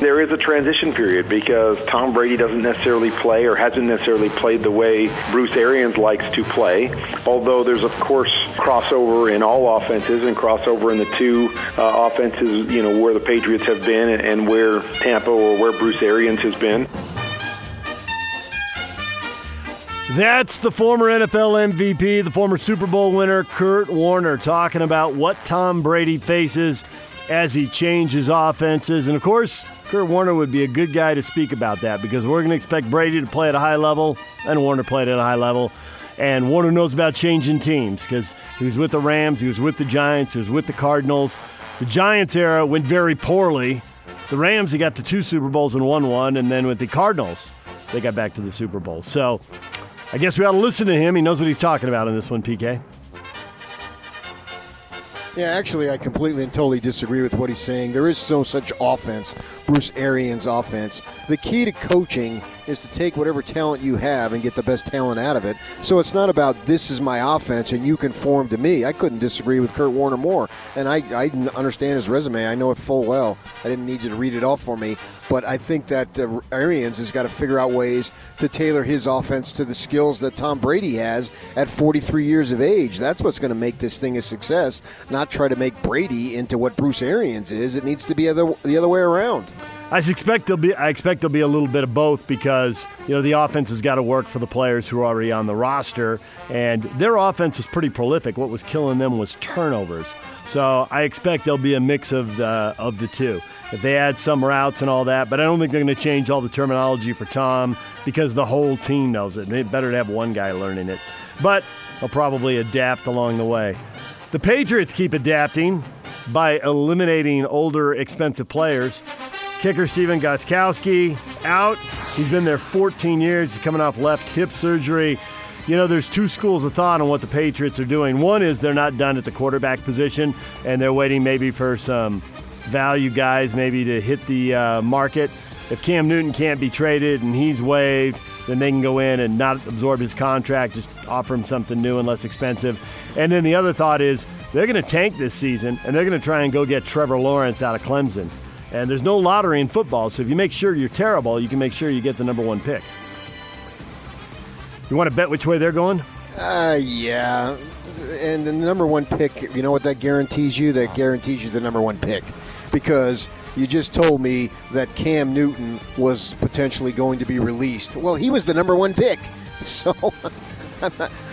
There is a transition period because Tom Brady doesn't necessarily play or hasn't necessarily played the way Bruce Arians likes to play, although there's, of course, crossover in all offenses and crossover in the two offenses, you know, where the Patriots have been and where Tampa or where Bruce Arians has been. That's the former NFL MVP, the former Super Bowl winner, Kurt Warner, talking about what Tom Brady faces as he changes offenses. And, of course, Kurt Warner would be a good guy to speak about that, because we're going to expect Brady to play at a high level, and Warner played at a high level. And Warner knows about changing teams, because he was with the Rams, he was with the Giants, he was with the Cardinals. The Giants era went very poorly. The Rams, he got to two Super Bowls and won one, and then with the Cardinals, they got back to the Super Bowl. So I guess we ought to listen to him. He knows what he's talking about in this one, PK. Yeah, actually, I completely and totally disagree with what he's saying. There is no such offense, Bruce Arians' offense. The key to coaching is to take whatever talent you have and get the best talent out of it. So it's not about this is my offense and you conform to me. I couldn't disagree with Kurt Warner more. And I understand his resume. I know it full well. I didn't need you to read it off for me. But I think that Arians has got to figure out ways to tailor his offense to the skills that Tom Brady has at 43 years of age. That's what's going to make this thing a success, not try to make Brady into what Bruce Arians is. It needs to be the other way around. I expect there'll be a little bit of both, because, you know, the offense has got to work for the players who are already on the roster, and their offense was pretty prolific. What was killing them was turnovers. So I expect there'll be a mix of the two. If they add some routes and all that, but I don't think they're going to change all the terminology for Tom, because the whole team knows it. It's better to have one guy learning it. But they'll probably adapt along the way. The Patriots keep adapting by eliminating older, expensive players. Kicker Steven Gostkowski out. He's been there 14 years. He's coming off left hip surgery. You know, there's two schools of thought on what the Patriots are doing. One is they're not done at the quarterback position, and they're waiting maybe for some value guys maybe to hit the market. If Cam Newton can't be traded and he's waived, then they can go in and not absorb his contract, just offer him something new and less expensive. And then the other thought is they're going to tank this season, and they're going to try and go get Trevor Lawrence out of Clemson. And there's no lottery in football, so if you make sure you're terrible, you can make sure you get the number one pick. You want to bet which way they're going? Yeah. And the number one pick, you know what that guarantees you? That guarantees you the number one pick. Because you just told me that Cam Newton was potentially going to be released. Well, he was the number one pick. So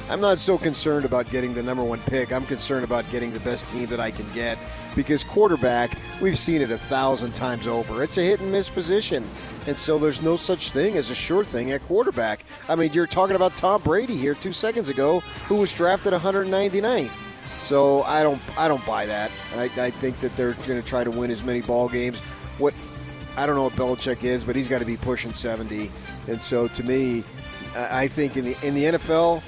I'm not so concerned about getting the number one pick. I'm concerned about getting the best team that I can get, because quarterback, we've seen it 1,000 times over. It's a hit-and-miss position, and so there's no such thing as a sure thing at quarterback. I mean, you're talking about Tom Brady here 2 seconds ago, who was drafted 199th. So I don't buy that. I think that they're going to try to win as many ball games. What I don't know what Belichick is, but he's got to be pushing 70. And so to me, I think in the NFL,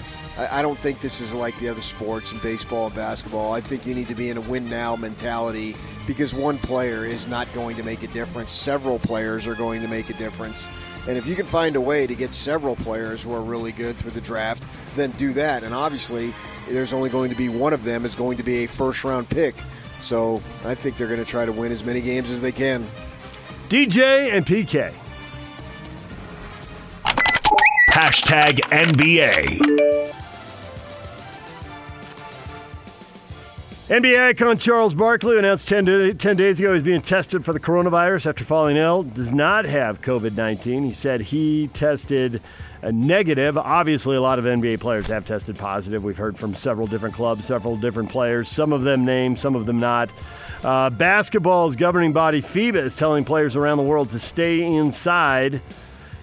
I don't think this is like the other sports in baseball and basketball. I think you need to be in a win-now mentality, because one player is not going to make a difference. Several players are going to make a difference. And if you can find a way to get several players who are really good through the draft, then do that. And obviously, there's only going to be one of them is going to be a first-round pick. So I think they're going to try to win as many games as they can. DJ and PK. Hashtag NBA. NBA icon Charles Barkley announced 10 days ago he's being tested for the coronavirus after falling ill. Does not have COVID-19. He said he tested a negative. Obviously, a lot of NBA players have tested positive. We've heard from several different clubs, several different players, some of them named, some of them not. Basketball's governing body, FIBA, is telling players around the world to stay inside.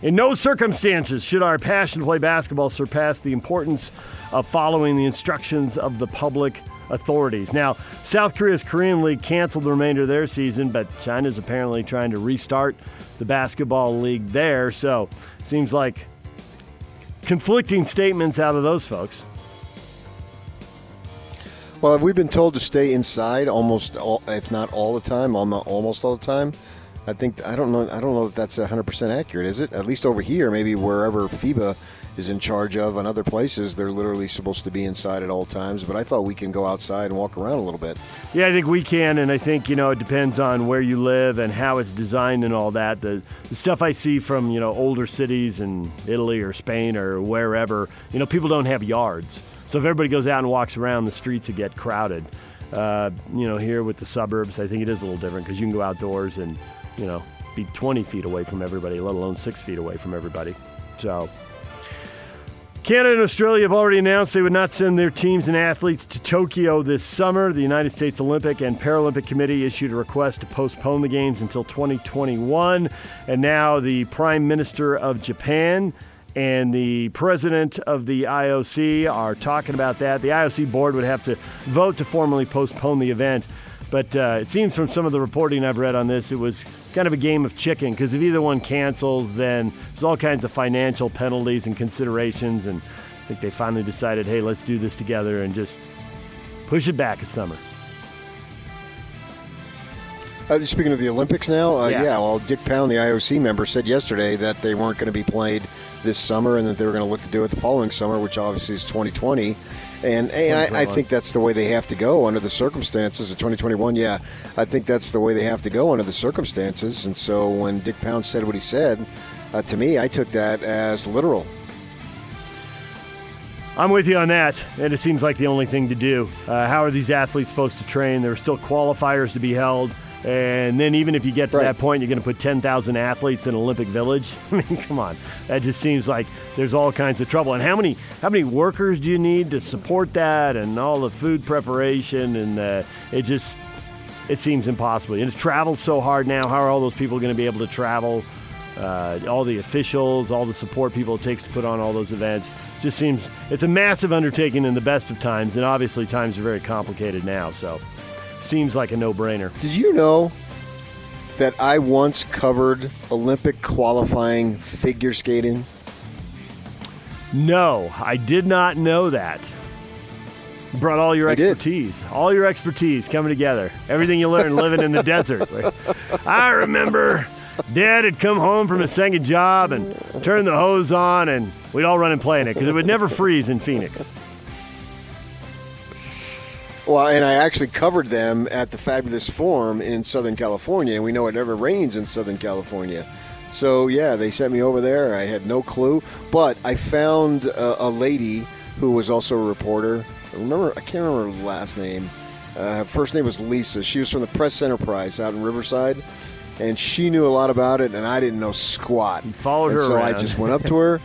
In no circumstances should our passion to play basketball surpass the importance of following the instructions of the public authorities. Now, South Korea's Korean League canceled the remainder of their season, but China's apparently trying to restart the basketball league there, so it seems like conflicting statements out of those folks. Well, we've been told to stay inside almost, all, if not all the time, almost all the time. I think I don't know if that's 100% accurate, is it? At least over here, maybe wherever FIBA is in charge of, and other places they're literally supposed to be inside at all times. But I thought we can go outside and walk around a little bit. Yeah, I think we can, and I think it depends on where you live and how it's designed and all that. The stuff I see from older cities in Italy or Spain or wherever, people don't have yards, so if everybody goes out and walks around, the streets would get crowded. Here with the suburbs, I think it is a little different because you can go outdoors and. Be 20 feet away from everybody, let alone 6 feet away from everybody. So, Canada and Australia have already announced they would not send their teams and athletes to Tokyo this summer. The United States Olympic and Paralympic Committee issued a request to postpone the games until 2021. And now the Prime Minister of Japan and the president of the IOC are talking about that. The IOC board would have to vote to formally postpone the event. But it seems from some of the reporting I've read on this, it was kind of a game of chicken, because if either one cancels, then there's all kinds of financial penalties and considerations. And I think they finally decided, hey, let's do this together and just push it back a summer. Speaking of the Olympics now, Dick Pound, the IOC member, said yesterday that they weren't going to be played this summer and that they were going to look to do it the following summer, which obviously is 2020. And I think that's the way they have to go under the circumstances of 2021. Yeah, I think that's the way they have to go under the circumstances. And so when Dick Pound said what he said, to me, I took that as literal. I'm with you on that, and it seems like the only thing to do. How are these athletes supposed to train? There are still qualifiers to be held. And then even if you get to that point, you're going to put 10,000 athletes in Olympic Village. I mean, come on. That just seems like there's all kinds of trouble. And how many workers do you need to support that and all the food preparation? And it seems impossible. And it's traveled so hard now. How are all those people going to be able to travel? All the officials, all the support people it takes to put on all those events. Just seems it's a massive undertaking in the best of times. And obviously times are very complicated now, so. Seems like a no-brainer. Did you know that I once covered Olympic qualifying figure skating? No, I did not know that. Brought all your expertise. All your expertise coming together. Everything you learned living in the desert. I remember Dad had come home from his second job and turned the hose on, and we'd all run and play in it because it would never freeze in Phoenix. Well, and I actually covered them at the Fabulous Forum in Southern California, and we know it never rains in Southern California. So, yeah, they sent me over there. I had no clue. But I found a lady who was also a reporter. I can't remember her last name. Her first name was Lisa. She was from the Press Enterprise out in Riverside, and she knew a lot about it, and I didn't know squat. You followed her around. So I just went up to her.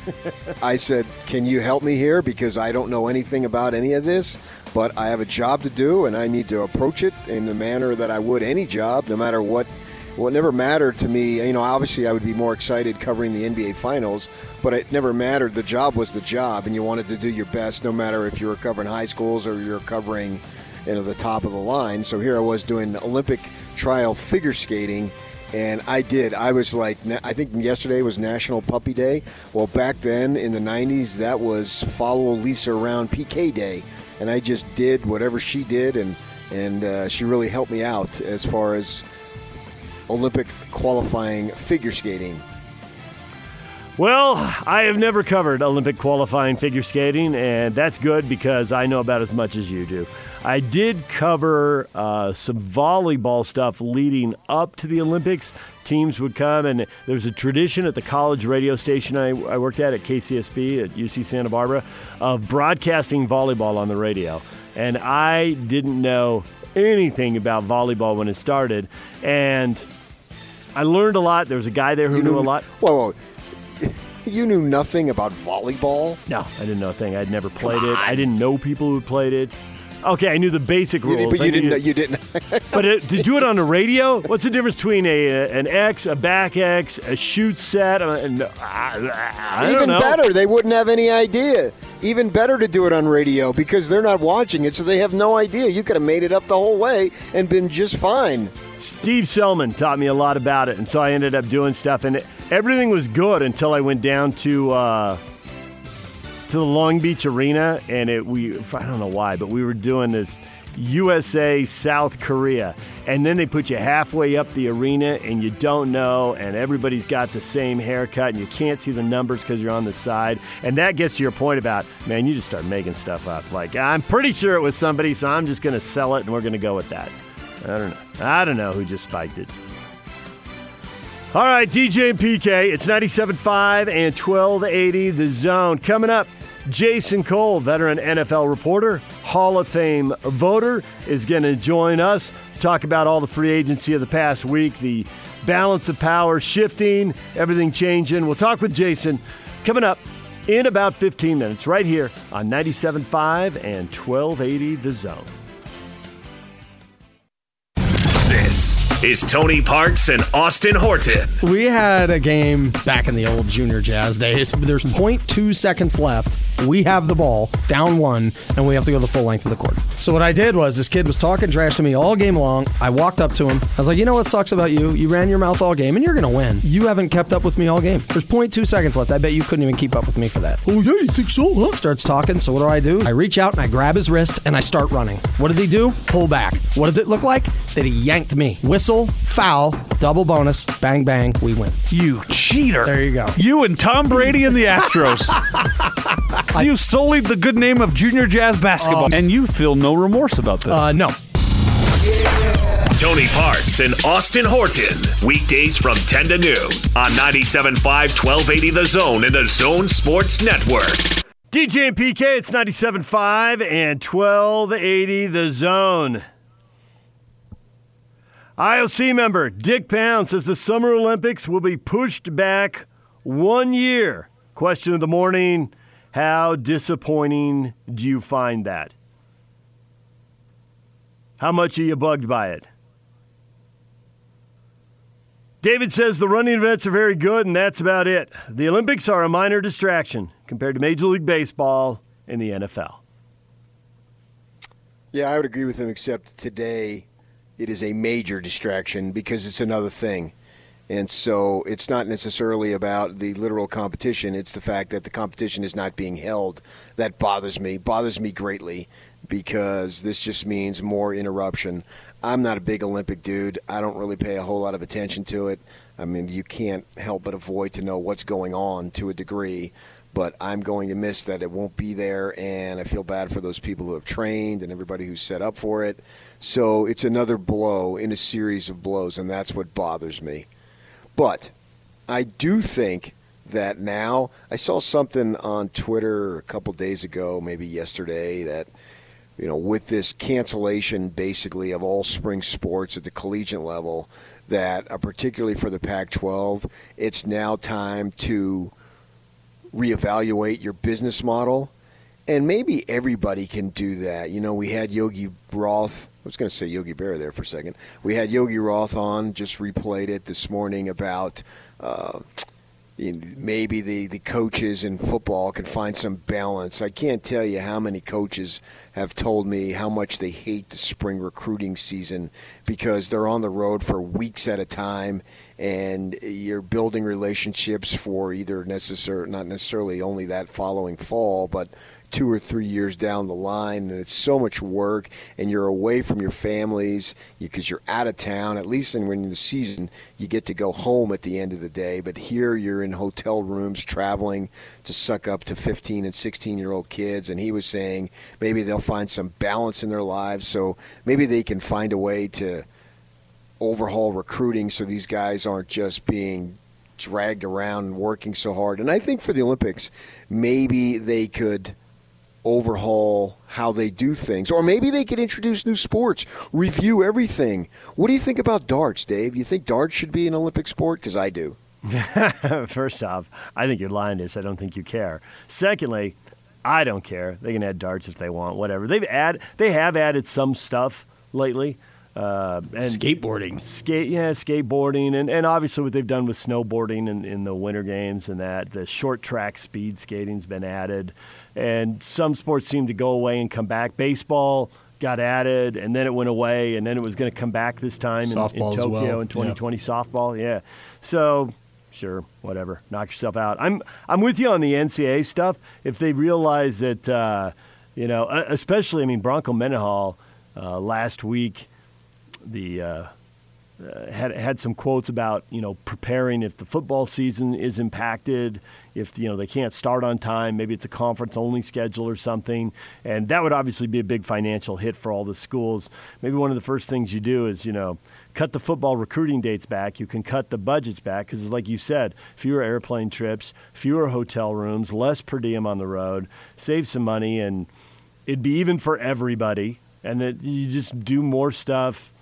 I said, can you help me here? Because I don't know anything about any of this. But I have a job to do, and I need to approach it in the manner that I would any job, no matter what. What never mattered to me, obviously I would be more excited covering the NBA Finals, but it never mattered. The job was the job, and you wanted to do your best no matter if you were covering high schools or you were covering the top of the line. So here I was doing Olympic trial figure skating, and I did. I was like, I think yesterday was National Puppy Day. Well, back then in the 90s, that was Follow Lisa Around PK Day. And I just did whatever she did, and she really helped me out as far as Olympic qualifying figure skating. Well, I have never covered Olympic qualifying figure skating, and that's good because I know about as much as you do. I did cover some volleyball stuff leading up to the Olympics. Teams would come, and there was a tradition at the college radio station I worked at KCSB at UC Santa Barbara, of broadcasting volleyball on the radio. And I didn't know anything about volleyball when it started. And I learned a lot. There was a guy there who knew a lot. Whoa. You knew nothing about volleyball? No, I didn't know a thing. I'd never played it. I didn't know people who played it. Okay, I knew the basic rules. But you didn't. But to do it on the radio, what's the difference between an X, a back X, a shoot set? And, I don't know. Even better, they wouldn't have any idea. Even better to do it on radio because they're not watching it, so they have no idea. You could have made it up the whole way and been just fine. Steve Selman taught me a lot about it, and so I ended up doing stuff. And everything was good until I went down to the Long Beach Arena, and we were doing this USA, South Korea. And then they put you halfway up the arena and you don't know, and everybody's got the same haircut and you can't see the numbers because you're on the side. And that gets to your point about, man, you just start making stuff up. Like, I'm pretty sure it was somebody, so I'm just going to sell it and we're going to go with that. I don't know. I don't know who just spiked it. All right, DJ and PK, it's 97.5 and 1280 The Zone. Coming up, Jason Cole, veteran NFL reporter, Hall of Fame voter, is going to join us. Talk about all the free agency of the past week, the balance of power shifting, everything changing. We'll talk with Jason coming up in about 15 minutes right here on 97.5 and 1280 The Zone. Is Tony Parks and Austin Horton. We had a game back in the old junior jazz days. There's 0.2 seconds left. We have the ball, down one, and we have to go the full length of the court. So what I did was, this kid was talking trash to me all game long. I walked up to him. I was like, you know what sucks about you? You ran your mouth all game, and you're going to win. You haven't kept up with me all game. There's 0.2 seconds left. I bet you couldn't even keep up with me for that. Oh, yeah, you think so, huh? Starts talking, so what do? I reach out, and I grab his wrist, and I start running. What does he do? Pull back. What does it look like? That he yanked me. Whistle, foul, double bonus, bang, bang, we win. You cheater. There you go. You and Tom Brady and the Astros. You sullied the good name of junior jazz basketball. And you feel no remorse about this. No. Tony Parks and Austin Horton. Weekdays from 10 to noon on 97.5, 1280 The Zone and The Zone Sports Network. DJ and PK, it's 97.5 and 1280 The Zone. IOC member Dick Pound says the Summer Olympics will be pushed back 1 year. Question of the morning, how disappointing do you find that? How much are you bugged by it? David says the running events are very good, and that's about it. The Olympics are a minor distraction compared to Major League Baseball and the NFL. Yeah, I would agree with him, except today it is a major distraction because it's another thing. And so it's not necessarily about the literal competition. It's the fact that the competition is not being held. That bothers me greatly because this just means more interruption. I'm not a big Olympic dude. I don't really pay a whole lot of attention to it. I mean, you can't help but avoid to know what's going on to a degree. But I'm going to miss that it won't be there, and I feel bad for those people who have trained and everybody who's set up for it. So it's another blow in a series of blows, and that's what bothers me. But I do think that now, I saw something on Twitter a couple days ago, maybe yesterday, that with this cancellation basically of all spring sports at the collegiate level, that particularly for the Pac-12, it's now time to reevaluate your business model, and maybe everybody can do that. We had Yogi Roth. I was going to say Yogi Berra there for a second. We had Yogi Roth on, just replayed it this morning about maybe the coaches in football can find some balance. I can't tell you how many coaches have told me how much they hate the spring recruiting season because they're on the road for weeks at a time, and you're building relationships for either not necessarily only that following fall, but 2 or 3 years down the line, and it's so much work, and you're away from your families because you're out of town. At least when in the season, you get to go home at the end of the day, but here you're in hotel rooms traveling to suck up to 15 and 16-year-old kids, and he was saying maybe they'll find some balance in their lives, so maybe they can find a way to overhaul recruiting so these guys aren't just being dragged around and working so hard. And I think for the Olympics, maybe they could overhaul how they do things, or maybe they could introduce new sports, review everything. What do you think about darts, Dave? You think darts should be an Olympic sport? Because I do. First off, I think you're lying to us. I don't think you care. Secondly, I don't care. They can add darts if they want, whatever. They have added some stuff lately. And skateboarding. Skateboarding. And obviously what they've done with snowboarding in the winter games and that. The short track speed skating's been added. And some sports seem to go away and come back. Baseball got added, and then it went away, and then it was going to come back this time in Tokyo in 2020. Yeah. Softball, yeah. So, sure, whatever. Knock yourself out. I'm with you on the NCAA stuff. If they realize that, especially, Bronco Mendenhall last week, the had some quotes about, you know, preparing if the football season is impacted, if, you know, they can't start on time, maybe it's a conference-only schedule or something. And that would obviously be a big financial hit for all the schools. Maybe one of the first things you do is, you know, cut the football recruiting dates back. You can cut the budgets back because, like you said, fewer airplane trips, fewer hotel rooms, less per diem on the road, save some money, and it'd be even for everybody. And it, you just do more stuff,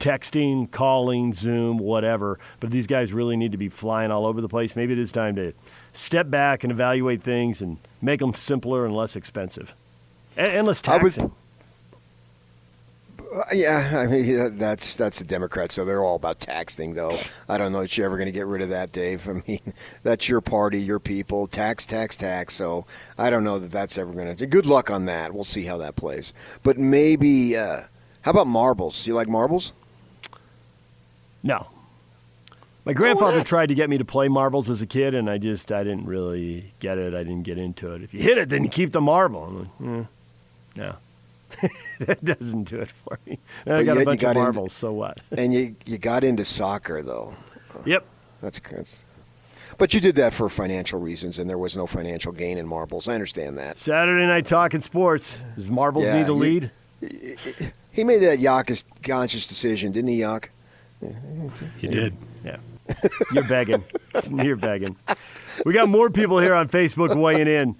texting, calling, Zoom, whatever. But these guys really need to be flying all over the place. Maybe it is time to step back and evaluate things and make them simpler and less expensive. And less taxing. Yeah, I mean, that's the Democrats, so they're all about taxing, though. I don't know that you're ever going to get rid of that, Dave. I mean, that's your party, your people. Tax, tax, tax. So I don't know that that's ever going to – good luck on that. We'll see how that plays. But maybe how about marbles? Do you like marbles? No. My grandfather tried to get me to play marbles as a kid, and I didn't really get it. I didn't get into it. If you hit it, then you keep the marble. I'm like, no. That doesn't do it for me. I got a bunch of marbles, so what? And you got into soccer, though. Yep. That's, but you did that for financial reasons, and there was no financial gain in marbles. I understand that. Saturday Night Talk in Sports. Does marbles need to lead? He made that conscious decision, didn't he, Yock? He did. Yeah. You're begging. You're begging. We got more people here on Facebook weighing in.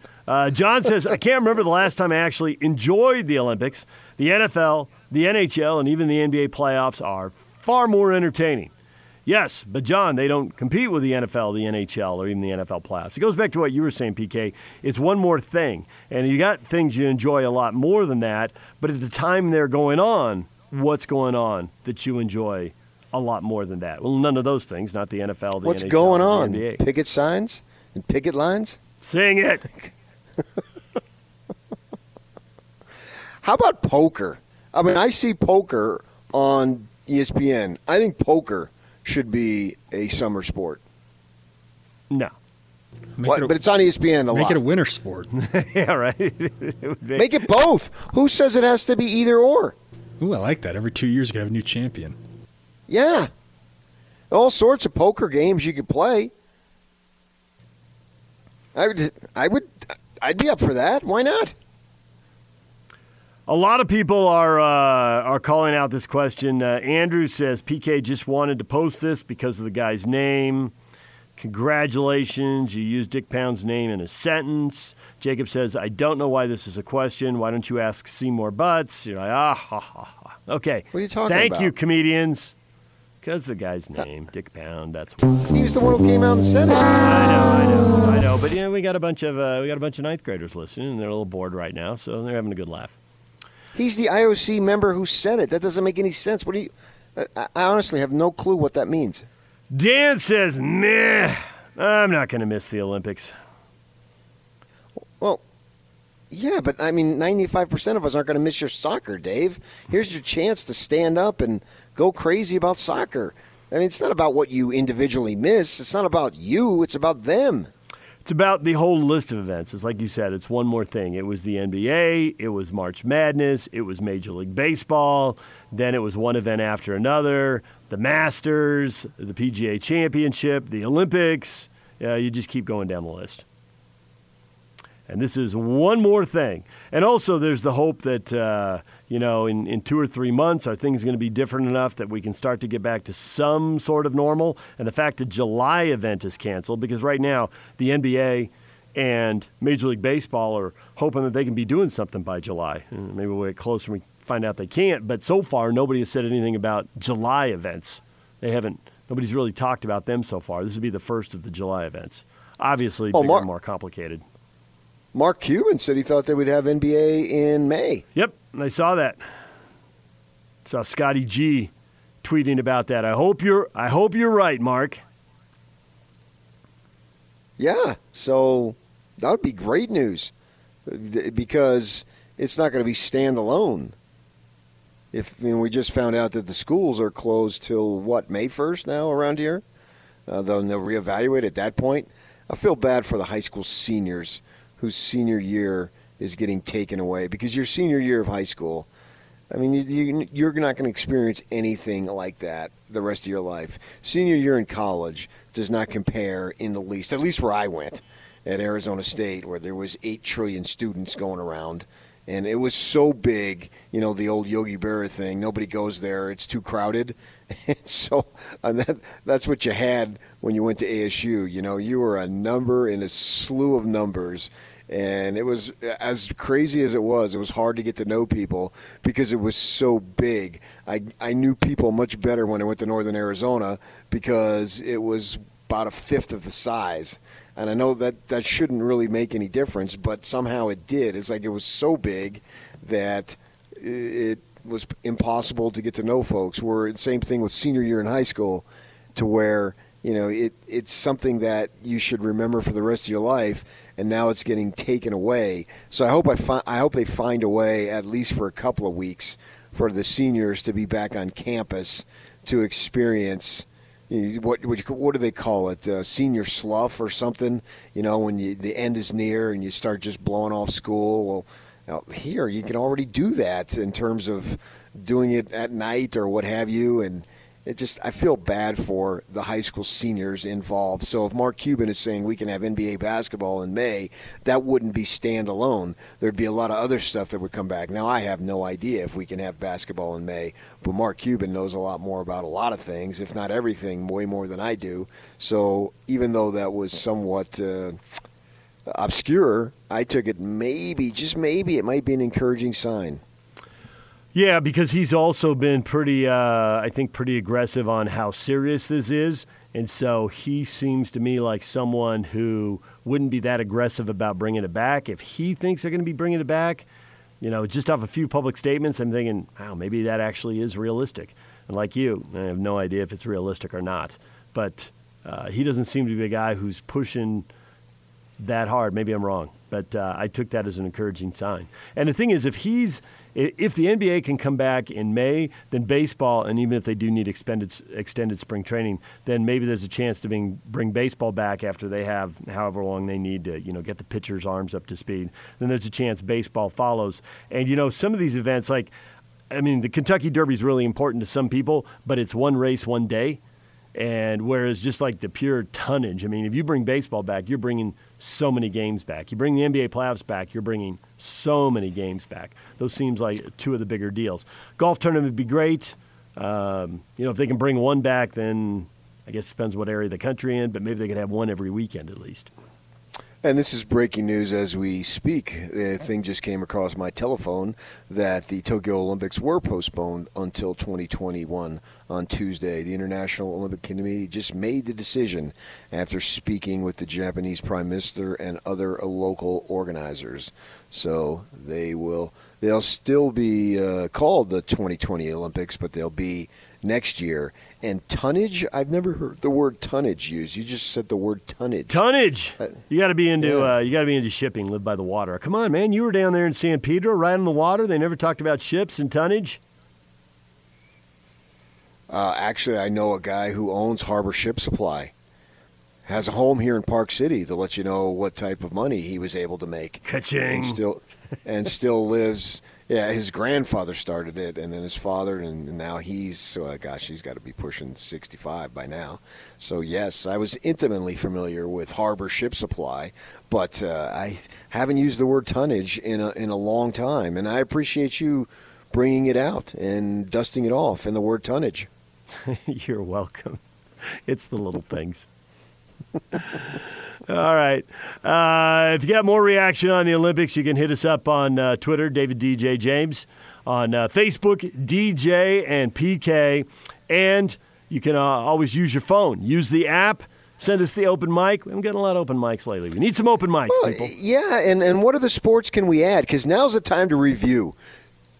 John says, I can't remember the last time I actually enjoyed the Olympics. The NFL, the NHL, and even the NBA playoffs are far more entertaining. Yes, but, John, they don't compete with the NFL, the NHL, or even the NFL playoffs. It goes back to what you were saying, PK. It's one more thing. And you got things you enjoy a lot more than that. But at the time they're going on, what's going on that you enjoy a lot more than that? Well, none of those things, not the NFL, the NHL, what's going on? NBA. Picket signs and picket lines? Sing it. How about poker? I mean, I see poker on ESPN. I think poker should be a summer sport. No. But it's on ESPN a lot. Make it a winter sport. Yeah, right. Make it both. Who says it has to be either or? Ooh, I like that. Every 2 years you can have a new champion. Yeah. All sorts of poker games you could play. I'd be up for that. Why not? A lot of people are calling out this question. Andrew says, PK just wanted to post this because of the guy's name. Congratulations. You used Dick Pound's name in a sentence. Jacob says, I don't know why this is a question. Why don't you ask Seymour Butts? You're like, Okay. What are you talking about? Thank you, comedians. Because the guy's name, Dick Pound, that's why. He was the one who came out and said it. I know. But, you know, we got a bunch of ninth graders listening, and they're a little bored right now, so they're having a good laugh. He's the IOC member who said it. That doesn't make any sense. What do you? I honestly have no clue what that means. Dan says, meh, I'm not going to miss the Olympics. Well, yeah, but, I mean, 95% of us aren't going to miss your soccer, Dave. Here's your chance to stand up and go crazy about soccer. I mean, it's not about what you individually miss. It's not about you. It's about them. It's about the whole list of events. It's like you said, it's one more thing. It was the NBA. It was March Madness. It was Major League Baseball. Then it was one event after another. The Masters, the PGA Championship, the Olympics. You just keep going down the list. And this is one more thing. And also there's the hope that, you know, in 2 or 3 months, are things going to be different enough that we can start to get back to some sort of normal? And the fact that July event is canceled, because right now the NBA and Major League Baseball are hoping that they can be doing something by July. Maybe we'll get closer and we find out they can't. But so far, nobody has said anything about July events. Nobody's really talked about them so far. This would be the first of the July events. Obviously, bigger, more complicated. Mark Cuban said he thought they would have NBA in May. Yep, I saw that. Saw Scotty G tweeting about that. I hope you're right, Mark. Yeah, so that would be great news because it's not going to be standalone. We just found out that the schools are closed till May 1st now around here. They'll reevaluate at that point. I feel bad for the high school seniors whose senior year is getting taken away, because your senior year of high school I mean, you're not going to experience anything like that the rest of your life. Senior year in college does not compare in the least, at least where I went at Arizona State, where there was 8 trillion students going around. And it was so big, you know, the old Yogi Berra thing. Nobody goes there. It's too crowded. And so that's what you had when you went to ASU. You know, you were a number in a slew of numbers. And it was, as crazy as it was hard to get to know people because it was so big. I knew people much better when I went to Northern Arizona because it was about a fifth of the size. And I know that shouldn't really make any difference, but somehow it did. It's like it was so big that it was impossible to get to know folks. We're the same thing with senior year in high school, to where, you know, it's something that you should remember for the rest of your life, and now it's getting taken away. So I hope they find a way, at least for a couple of weeks, for the seniors to be back on campus to experience what do they call it, senior slough or something, you know, when the end is near and you start just blowing off school. Well, now here you can already do that in terms of doing it at night or what have you, and I feel bad for the high school seniors involved. So if Mark Cuban is saying we can have NBA basketball in May, that wouldn't be standalone. There'd be a lot of other stuff that would come back. Now, I have no idea if we can have basketball in May, but Mark Cuban knows a lot more about a lot of things, if not everything, way more than I do. So even though that was somewhat obscure, I took it maybe, just maybe, it might be an encouraging sign. Yeah, because he's also been pretty aggressive on how serious this is. And so he seems to me like someone who wouldn't be that aggressive about bringing it back. If he thinks they're going to be bringing it back, you know, just off a few public statements, I'm thinking, wow, maybe that actually is realistic. And like you, I have no idea if it's realistic or not. But he doesn't seem to be a guy who's pushing that hard. Maybe I'm wrong. But I took that as an encouraging sign. And the thing is, if the NBA can come back in May, then baseball, and even if they do need extended spring training, then maybe there's a chance to bring baseball back after they have however long they need to, you know, get the pitchers' arms up to speed. Then there's a chance baseball follows. And, you know, some of these events, like, I mean, the Kentucky Derby is really important to some people, but it's one race, one day. And whereas just like the pure tonnage, I mean, if you bring baseball back, you're bringing so many games back. You bring the NBA playoffs back, you're bringing so many games back. Those seems like two of the bigger deals. Golf tournament would be great. You know, if they can bring one back, then I guess it depends what area of the country in, but maybe they could have one every weekend at least. And this is breaking news as we speak. The thing just came across my telephone that the Tokyo Olympics were postponed until 2021 on Tuesday. The International Olympic Committee just made the decision after speaking with the Japanese Prime Minister and other local organizers. So they'll still be called the 2020 Olympics, but they'll be next year. And tonnage, I've never heard the word tonnage used. You just said the word tonnage. Tonnage. You got to be into shipping. Live by the water. Come on, man. You were down there in San Pedro, right on the water. They never talked about ships and tonnage. Actually, I know a guy who owns Harbor Ship Supply. Has a home here in Park City to let you know what type of money he was able to make. Ka-ching. And still lives. Yeah, his grandfather started it, and then his father, and now he's got to be pushing 65 by now. So, yes, I was intimately familiar with Harbor Ship Supply, but I haven't used the word tonnage in a long time, and I appreciate you bringing it out and dusting it off in the word tonnage. You're welcome. It's the little things. All right. If you got more reaction on the Olympics, you can hit us up on Twitter, David DJ James, on Facebook, DJ and PK, and you can always use your phone. Use the app. Send us the open mic. We've got a lot of open mics lately. We need some open mics, people. Yeah, and what other sports can we add? Because now's the time to review.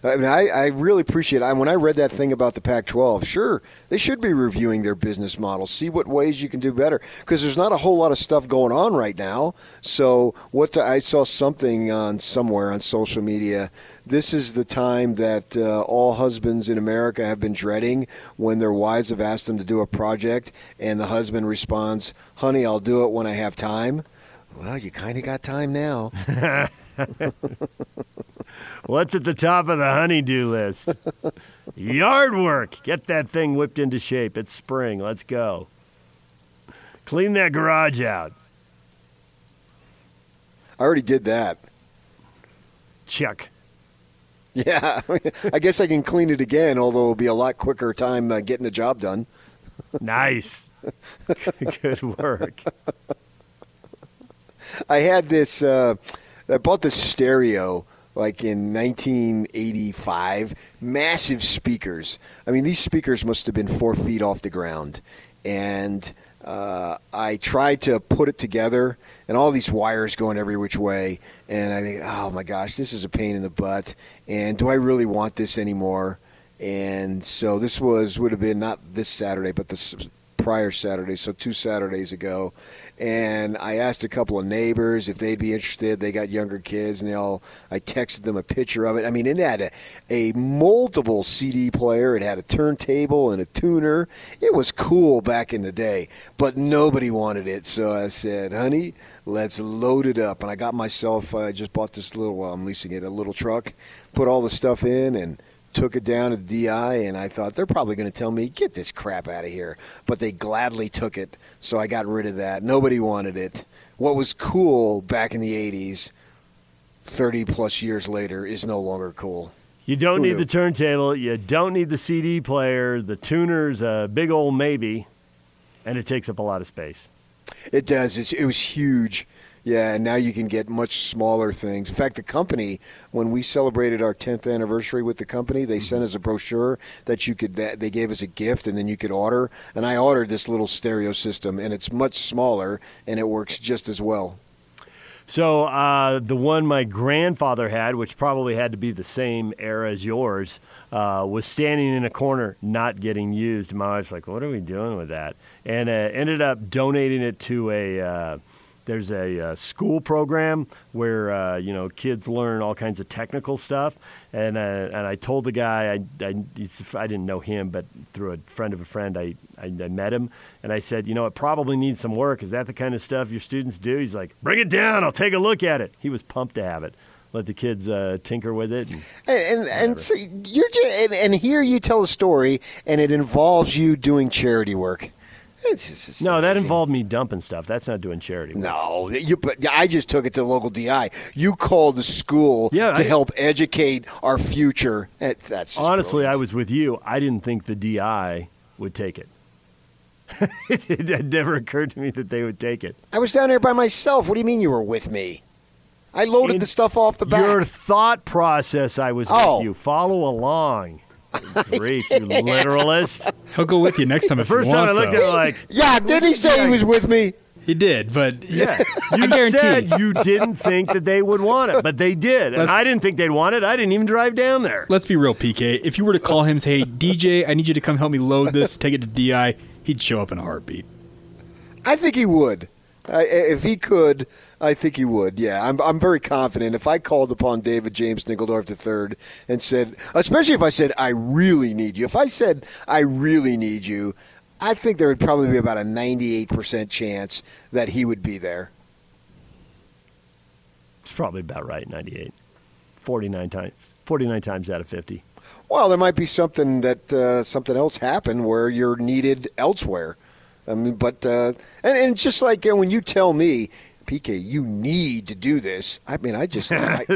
I mean, I really appreciate it. When I read that thing about the Pac-12, sure, they should be reviewing their business model, see what ways you can do better, because there's not a whole lot of stuff going on right now. So I saw something somewhere on social media. This is the time that all husbands in America have been dreading, when their wives have asked them to do a project, and the husband responds, "Honey, I'll do it when I have time." Well, you kind of got time now. What's at the top of the honey-do list? Yard work. Get that thing whipped into shape. It's spring. Let's go. Clean that garage out. I already did that. Check. Yeah. I guess I can clean it again, although it'll be a lot quicker time getting the job done. Nice. Good work. I had this, I bought this stereo like in 1985, massive speakers. I mean, these speakers must have been 4 feet off the ground. And I tried to put it together, and all these wires going every which way. And I think, oh my gosh, this is a pain in the butt. And do I really want this anymore? And so this would have been not this Saturday, but the prior Saturday, so 2 Saturdays ago. And I asked a couple of neighbors if they'd be interested. They got younger kids, and I texted them a picture of it. I mean, it had a multiple CD player. It had a turntable and a tuner. It was cool back in the day, but nobody wanted it. So I said, honey, let's load it up. And I got myself, I just bought this I'm leasing it, a little truck, put all the stuff in, and took it down to the DI, and I thought, they're probably going to tell me, get this crap out of here. But they gladly took it, so I got rid of that. Nobody wanted it. What was cool back in the 80s, 30-plus years later, is no longer cool. You don't need the turntable. You don't need the CD player. The tuner's a big old maybe, and it takes up a lot of space. It does. It was huge. Yeah, and now you can get much smaller things. In fact, the company, when we celebrated our 10th anniversary with the company, they sent us a brochure that they gave us a gift, and then you could order. And I ordered this little stereo system, and it's much smaller, and it works just as well. So the one my grandfather had, which probably had to be the same era as yours, was standing in a corner not getting used. My wife's like, what are we doing with that? And ended up donating it to a there's a school program where kids learn all kinds of technical stuff, and I told the guy I didn't know him, but through a friend of a friend I met him, and I said, it probably needs some work. Is that the kind of stuff your students do? He's like, bring it down, I'll take a look at it. He was pumped to have it. Let the kids tinker with it, and so you're just, and here you tell a story, and it involves you doing charity work. It's no, amazing. That involved me dumping stuff. That's not doing charity work. No, but I just took it to the local DI. You called the school to help educate our future. That's just honestly, brilliant. I was with you. I didn't think the DI would take it. It had never occurred to me that they would take it. I was down there by myself. What do you mean you were with me? I loaded the stuff off the back. Your thought process, I was with you. Follow along. Great, you literalist. He'll go with you next time if you want. First time I looked at it like... Yeah, did he say he was with me? He did, but... Yeah. I guarantee said you didn't think that they would want it, but they did. And I didn't think they'd want it. I didn't even drive down there. Let's be real, PK. If you were to call him and say, hey, DJ, I need you to come help me load this, take it to DI, he'd show up in a heartbeat. I think he would. If he could, I think he would. Yeah, I'm very confident. If I called upon David James Nickeldorf III and said, especially if I said, I really need you. If I said, I really need you, I think there would probably be about a 98% chance that he would be there. It's probably about right, 98. 49 times out of 50. Well, there might be something that something else happened where you're needed elsewhere. I mean, but and just like when you tell me, PK, you need to do this. I mean, I just I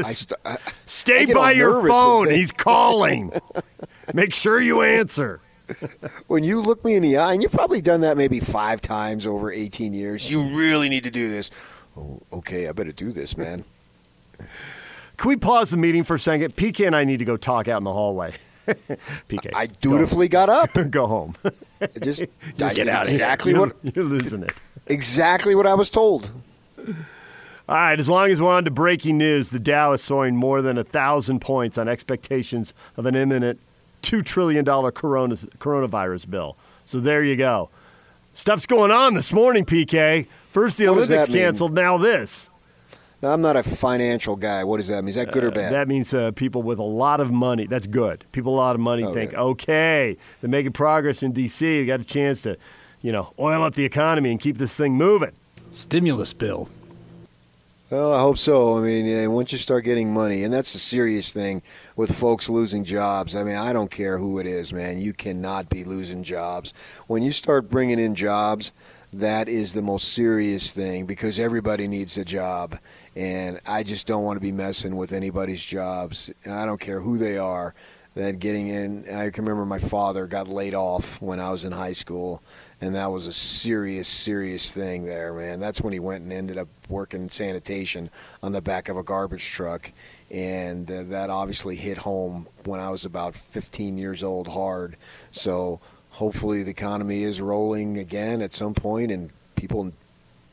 stay by your phone. He's calling. Make sure you answer. When you look me in the eye, and you've probably done that maybe 5 times over 18 years. You really need to do this. Oh, okay, I better do this, man. Can we pause the meeting for a second? PK and I need to go talk out in the hallway. PK, I dutifully got up. Go home. Just get out. Exactly what you're losing it. Exactly what I was told. All right. As long as we're on to breaking news, the Dow is soaring more than 1,000 points on expectations of an imminent $2 trillion coronavirus bill. So there you go. Stuff's going on this morning, PK. First the Olympics canceled. Now this. Now, I'm not a financial guy. What does that mean? Is that good or bad? That means people with a lot of money. That's good. People with a lot of money think, okay, they're making progress in D.C. We got a chance to, oil up the economy and keep this thing moving. Stimulus bill. Well, I hope so. I mean, once you start getting money, and that's the serious thing with folks losing jobs. I mean, I don't care who it is, man. You cannot be losing jobs. When you start bringing in jobs, that is the most serious thing because everybody needs a job. And I just don't want to be messing with anybody's jobs. I don't care who they are. That getting in, I can remember my father got laid off when I was in high school, and that was a serious, serious thing there, man. That's when he went and ended up working sanitation on the back of a garbage truck, and that obviously hit home when I was about 15 years old hard. So hopefully the economy is rolling again at some point, and people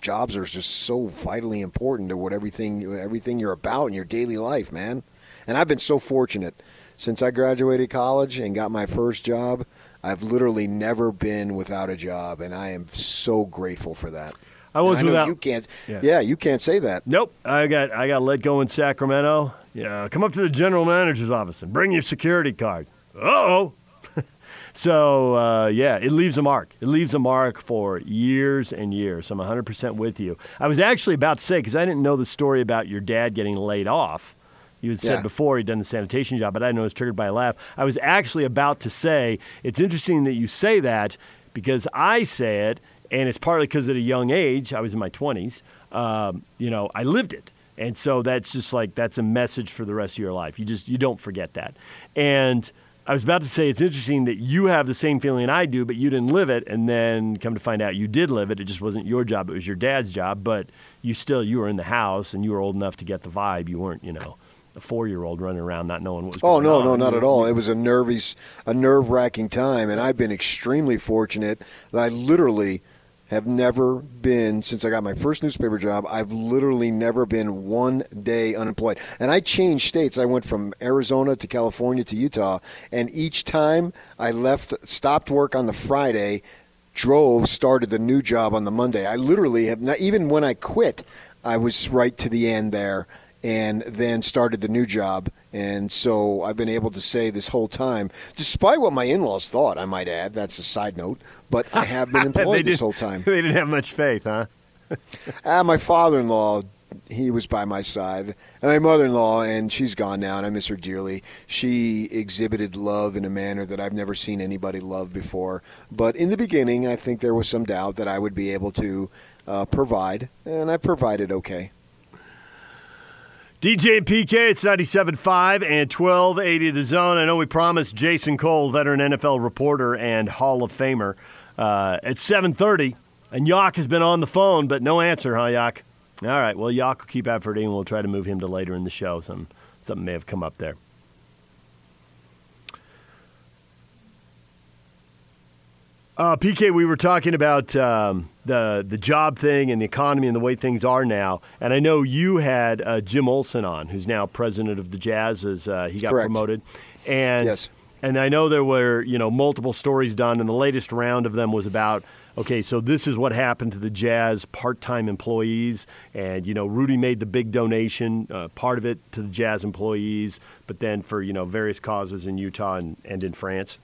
jobs are just so vitally important to what everything you're about in your daily life, man. And I've been so fortunate. Since I graduated college and got my first job, I've literally never been without a job, and I am so grateful for that. I was without. You can't. Yeah, you can't say that. Nope. I got let go in Sacramento. Yeah, come up to the general manager's office and bring your security card. Uh-oh. So, yeah, it leaves a mark. It leaves a mark for years and years. I'm 100% with you. I was actually about to say, because I didn't know the story about your dad getting laid off. You had said before he'd done the sanitation job, but I know it was triggered by a laugh. I was actually about to say, it's interesting that you say that because I say it, and it's partly because at a young age, I was in my 20s, I lived it. And so that's just like, that's a message for the rest of your life. You don't forget that. And I was about to say, it's interesting that you have the same feeling I do, but you didn't live it. And then come to find out you did live it. It just wasn't your job. It was your dad's job, but you were in the house and you were old enough to get the vibe. You weren't, a 4-year-old running around not knowing what was going on. Oh, no, not at all. It was a nerve-wracking time, and I've been extremely fortunate that I literally have never been, since I got my first newspaper job, I've literally never been one day unemployed. And I changed states. I went from Arizona to California to Utah, and each time I stopped work on the Friday, started the new job on the Monday. I literally have not, even when I quit, I was right to the end there. And then started the new job. And so I've been able to say this whole time, despite what my in-laws thought, I might add, that's a side note, but I have been employed this whole time. They didn't have much faith, huh? My father-in-law, he was by my side. And my mother-in-law, and she's gone now, and I miss her dearly. She exhibited love in a manner that I've never seen anybody love before. But in the beginning, I think there was some doubt that I would be able to provide, and I provided okay. DJ and PK, it's 97.5 and 1280 The Zone. I know we promised Jason Cole, veteran NFL reporter and Hall of Famer, at 7:30. And Yock has been on the phone, but no answer, huh, Yock? All right, well, Yock will keep efforting, and we'll try to move him to later in the show. Something may have come up there. PK, we were talking about the job thing and the economy and the way things are now. And I know you had Jim Olson on, who's now president of the Jazz as he got promoted. And yes. And I know there were multiple stories done, and the latest round of them was about, okay, so this is what happened to the Jazz part-time employees. And, Rudy made the big donation, part of it to the Jazz employees, but then for, various causes in Utah and in France.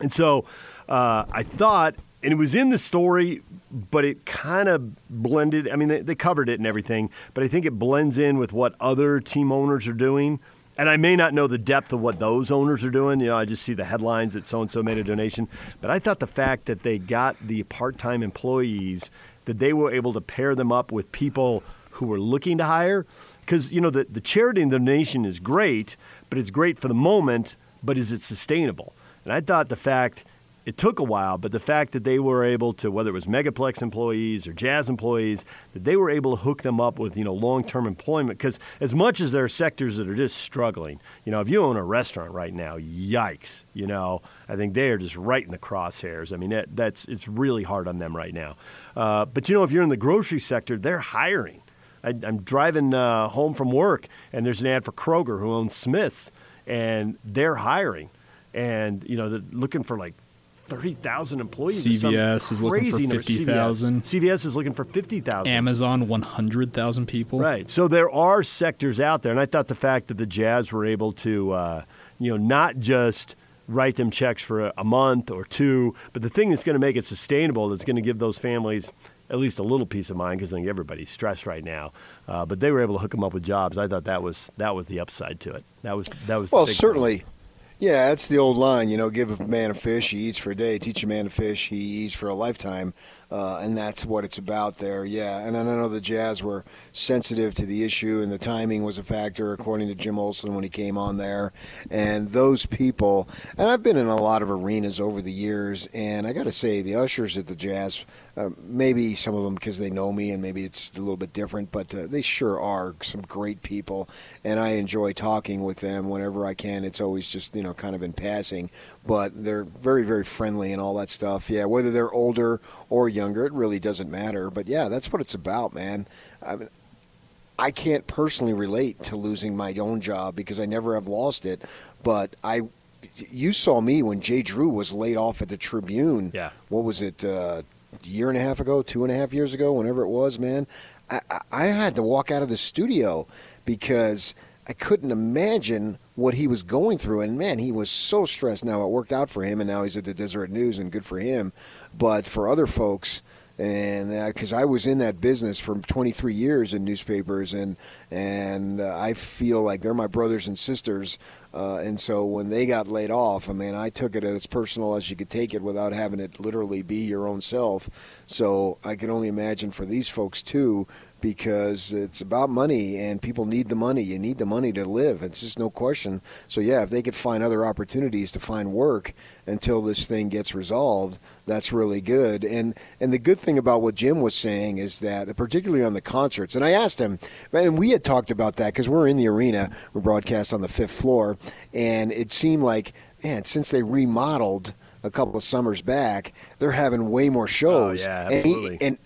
And so I thought, and it was in the story, but it kind of blended. I mean, they covered it and everything, but I think it blends in with what other team owners are doing. And I may not know the depth of what those owners are doing. I just see the headlines that so-and-so made a donation. But I thought the fact that they got the part-time employees, that they were able to pair them up with people who were looking to hire. Because, the charity and donation is great, but it's great for the moment, but is it sustainable? And I thought it took a while, but the fact that they were able to, whether it was Megaplex employees or Jazz employees, that they were able to hook them up with, long-term employment. Because as much as there are sectors that are just struggling, if you own a restaurant right now, yikes, I think they are just right in the crosshairs. I mean, it's really hard on them right now. But, if you're in the grocery sector, they're hiring. I'm driving home from work, and there's an ad for Kroger, who owns Smith's, and they're hiring. And, they're looking for like 30,000 employees. CVS is looking for 50,000. CVS is looking for 50,000. Amazon, 100,000 people. Right. So there are sectors out there. And I thought the fact that the Jazz were able to, not just write them checks for a month or two, but the thing that's going to make it sustainable, that's going to give those families at least a little peace of mind, because I think everybody's stressed right now. But they were able to hook them up with jobs. I thought that was the upside to it. That was well, certainly. Point. Yeah, that's the old line, you know, give a man a fish, he eats for a day. Teach a man to fish, he eats for a lifetime. And that's what it's about there, yeah. And I know the Jazz were sensitive to the issue, and the timing was a factor, according to Jim Olson when he came on there. And those people, and I've been in a lot of arenas over the years, and I got to say, the ushers at the Jazz, maybe some of them because they know me and maybe it's a little bit different, but they sure are some great people, and I enjoy talking with them whenever I can. It's always just, you know, kind of in passing, but they're very, very friendly and all that stuff. Yeah, whether they're older or younger, it really doesn't matter. But yeah, that's what it's about, man. I mean, I can't personally relate to losing my own job because I never have lost it. But you saw me when Jay Drew was laid off at the Tribune. Yeah. What was it, a year and a half ago, 2.5 years ago, whenever it was, man? I had to walk out of the studio because I couldn't imagine what he was going through, and man, he was so stressed. Now it worked out for him, and now he's at the Deseret News, and good for him. But for other folks, and because I was in that business for 23 years in newspapers, and I feel like they're my brothers and sisters. And so when they got laid off, I mean, I took it as personal as you could take it without having it literally be your own self. So I can only imagine for these folks too, because it's about money and people need the money. You need the money to live. It's just no question. So yeah, if they could find other opportunities to find work until this thing gets resolved, that's really good. And the good thing about what Jim was saying is that, particularly on the concerts, and I asked him, and we had talked about that because we're in the arena, we broadcast on the 5th floor. And it seemed like, man, since they remodeled a couple of summers back, they're having way more shows. Oh, yeah, absolutely.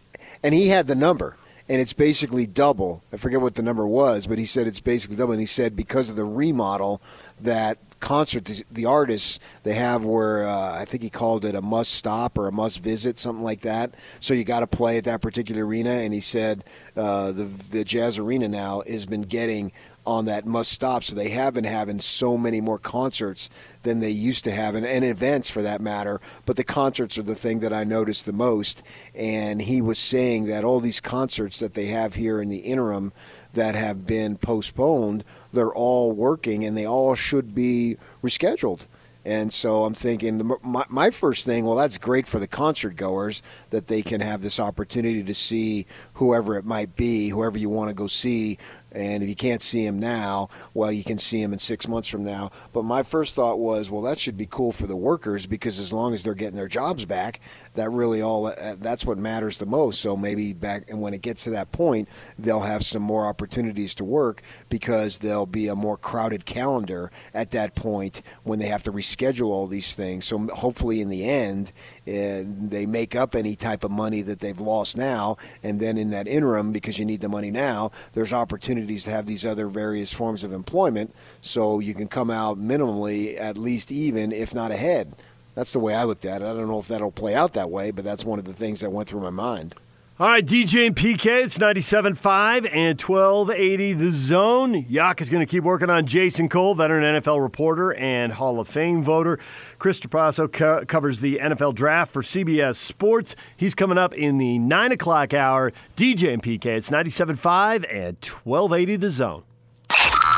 And he had the number. And it's basically double. I forget what the number was, but he said it's basically double. And he said because of the remodel, that concert, the artists they have where I think he called it a must stop or a must visit, something like that. So you got to play at that particular arena. And he said the Jazz Arena now has been getting on that must stop, so they have been having so many more concerts than they used to have, and events for that matter, but the concerts are the thing that I noticed the most. And he was saying that all these concerts that they have here in the interim that have been postponed, they're all working and they all should be rescheduled. And so I'm thinking, my first thing, well, that's great for the concert goers that they can have this opportunity to see whoever it might be, whoever you want to go see. And if you can't see him now, well, you can see him in 6 months from now. But my first thought was, well, that should be cool for the workers, because as long as they're getting their jobs back, that's what matters the most. So maybe back, and when it gets to that point, they'll have some more opportunities to work, because there'll be a more crowded calendar at that point when they have to reschedule all these things. So hopefully in the end, they make up any type of money that they've lost now. And then in that interim, because you need the money now, there's opportunities to have these other various forms of employment, so you can come out minimally at least even, if not ahead. That's the way I looked at it. I don't know if that'll play out that way, but that's one of the things that went through my mind. All right, DJ and PK, it's 97.5 and 1280 The Zone. Yak is going to keep working on Jason Cole, veteran NFL reporter and Hall of Fame voter. Chris Trapasso covers the NFL Draft for CBS Sports. He's coming up in the 9 o'clock hour. DJ and PK, it's 97.5 and 1280 The Zone.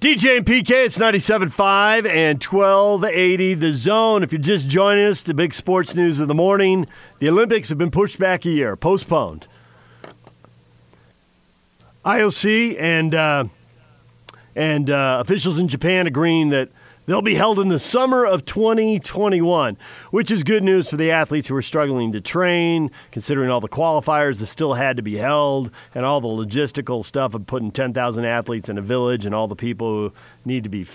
DJ and PK, it's 97.5 and 1280 The Zone. If you're just joining us, the big sports news of the morning. The Olympics have been pushed back a year, postponed. IOC and officials in Japan agreeing that they'll be held in the summer of 2021, which is good news for the athletes who are struggling to train, considering all the qualifiers that still had to be held and all the logistical stuff of putting 10,000 athletes in a village and all the people who need to be,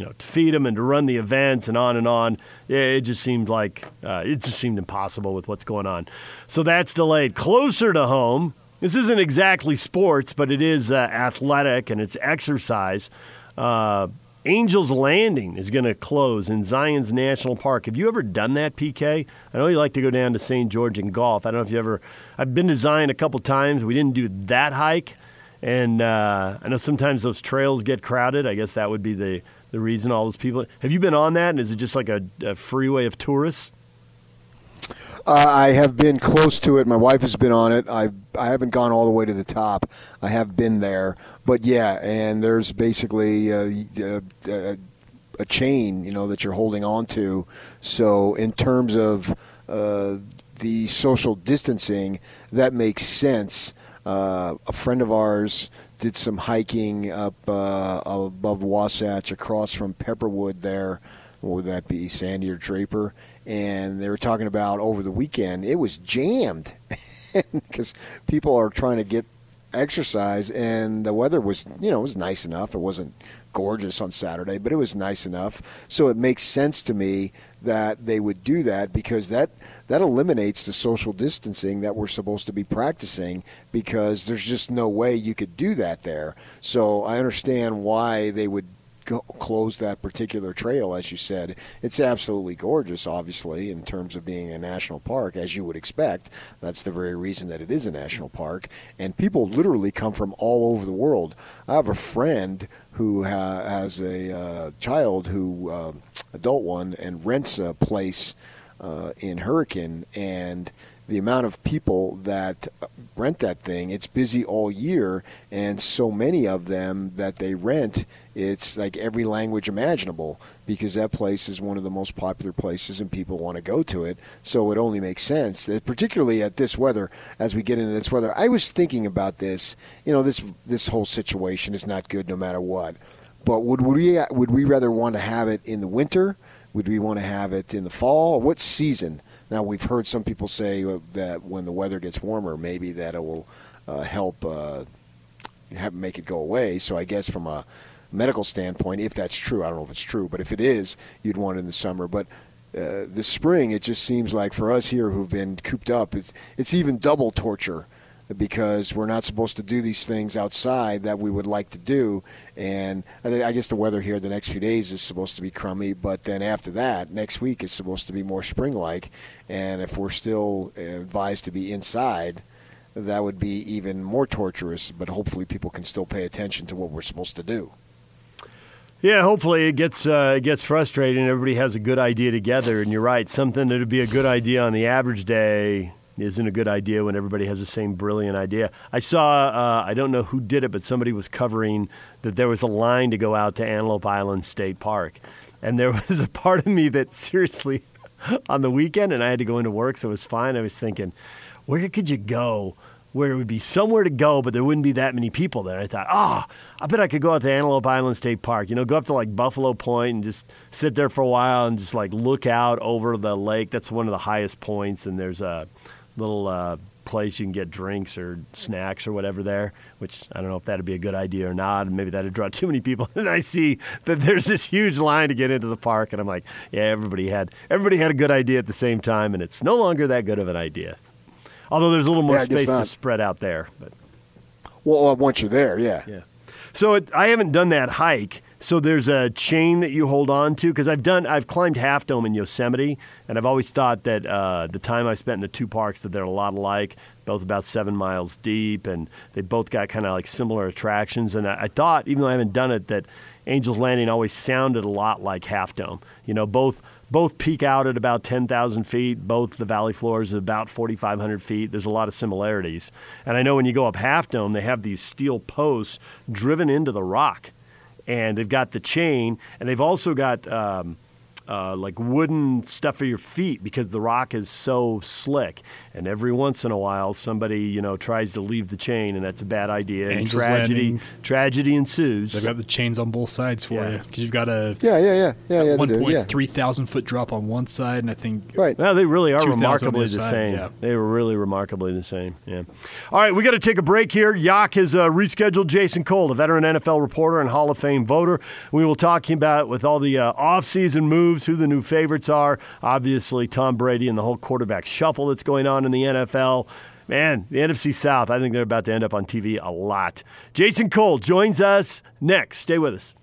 you know, to feed them and to run the events and on and on. It just seemed like it seemed impossible with what's going on. So that's delayed. Closer to home, this isn't exactly sports, but it is athletic and it's exercise. Angel's Landing is going to close in Zions National Park. Have you ever done that, PK? I know you like to go down to St. George and golf. I don't know if you ever – I've been to Zion a couple times. We didn't do that hike. And I know sometimes those trails get crowded. I guess that would be the reason all those people – have you been on that? And is it just like a freeway of tourists? I have been close to it. My wife has been on it. I haven't gone all the way to the top. I have been there. But, yeah, and there's basically a chain, you know, that you're holding on to. So in terms of the social distancing, that makes sense. A friend of ours did some hiking up above Wasatch across from Pepperwood there. What would that be, Sandy or Draper? And they were talking about over the weekend, it was jammed because people are trying to get exercise, and the weather was, you know, it was nice enough. It wasn't gorgeous on Saturday, but it was nice enough. So it makes sense to me that they would do that because that eliminates the social distancing that we're supposed to be practicing because there's just no way you could do that there. So I understand why they would close that particular trail, as you said. It's absolutely gorgeous, obviously, in terms of being a national park, as you would expect. That's the very reason that it is a national park. And people literally come from all over the world. I have a friend who has a child who, adult one, and rents a place in Hurricane, and the amount of people that rent that thing, it's busy all year, and so many of them that they rent, it's like every language imaginable because that place is one of the most popular places and people want to go to it. So it only makes sense, particularly at this weather, as we get into this weather. I was thinking about this. You know, this whole situation is not good no matter what. But would we rather want to have it in the winter? Would we want to have it in the fall? What season? Now, we've heard some people say that when the weather gets warmer, maybe that it will help make it go away. So I guess from a medical standpoint, if that's true, I don't know if it's true, but if it is, you'd want it in the summer. But this spring, it just seems like for us here who've been cooped up, it's even double torture because we're not supposed to do these things outside that we would like to do. And I guess the weather here the next few days is supposed to be crummy, but then after that, next week is supposed to be more spring-like. And if we're still advised to be inside, that would be even more torturous, but hopefully people can still pay attention to what we're supposed to do. Yeah, hopefully it gets frustrating and everybody has a good idea together. And you're right, something that would be a good idea on the average day isn't a good idea when everybody has the same brilliant idea. I saw, I don't know who did it, but somebody was covering that there was a line to go out to Antelope Island State Park. And there was a part of me that seriously, on the weekend, and I had to go into work, so it was fine. I was thinking, where could you go where it would be somewhere to go, but there wouldn't be that many people there? I thought, I bet I could go out to Antelope Island State Park, you know, go up to like Buffalo Point and just sit there for a while and just like look out over the lake. That's one of the highest points, and there's a little place you can get drinks or snacks or whatever there, which I don't know if that'd be a good idea or not, and maybe that'd draw too many people. And I see that there's this huge line to get into the park, and I'm like, yeah, everybody had a good idea at the same time, and it's no longer that good of an idea. Although there's a little more space to spread out there. But well, once you're there, yeah. So I haven't done that hike. So there's a chain that you hold on to, because I've climbed Half Dome in Yosemite, and I've always thought that the time I spent in the two parks, that they're a lot alike, both about 7 miles deep, and they both got kind of like similar attractions. And I thought, even though I haven't done it, that Angel's Landing always sounded a lot like Half Dome. You know, both peak out at about 10,000 feet. Both the valley floors at about 4,500 feet. There's a lot of similarities. And I know when you go up Half Dome, they have these steel posts driven into the rock. And they've got the chain, and they've also got like wooden stuff for your feet because the rock is so slick. And every once in a while, somebody, you know, tries to leave the chain, and that's a bad idea. And tragedy ensues. They've got the chains on both sides for you because you've got a at one point 3,000-foot drop on one side, and I think well, they really are remarkably the same. Yeah. They were really remarkably the same. Yeah. All right, we got to take a break here. Yock has rescheduled Jason Cole, a veteran NFL reporter and Hall of Fame voter. We will talk about with all the off-season moves, who the new favorites are. Obviously, Tom Brady and the whole quarterback shuffle that's going on in the NFL. Man, the NFC South, I think they're about to end up on TV a lot. Jason Cole joins us next. Stay with us.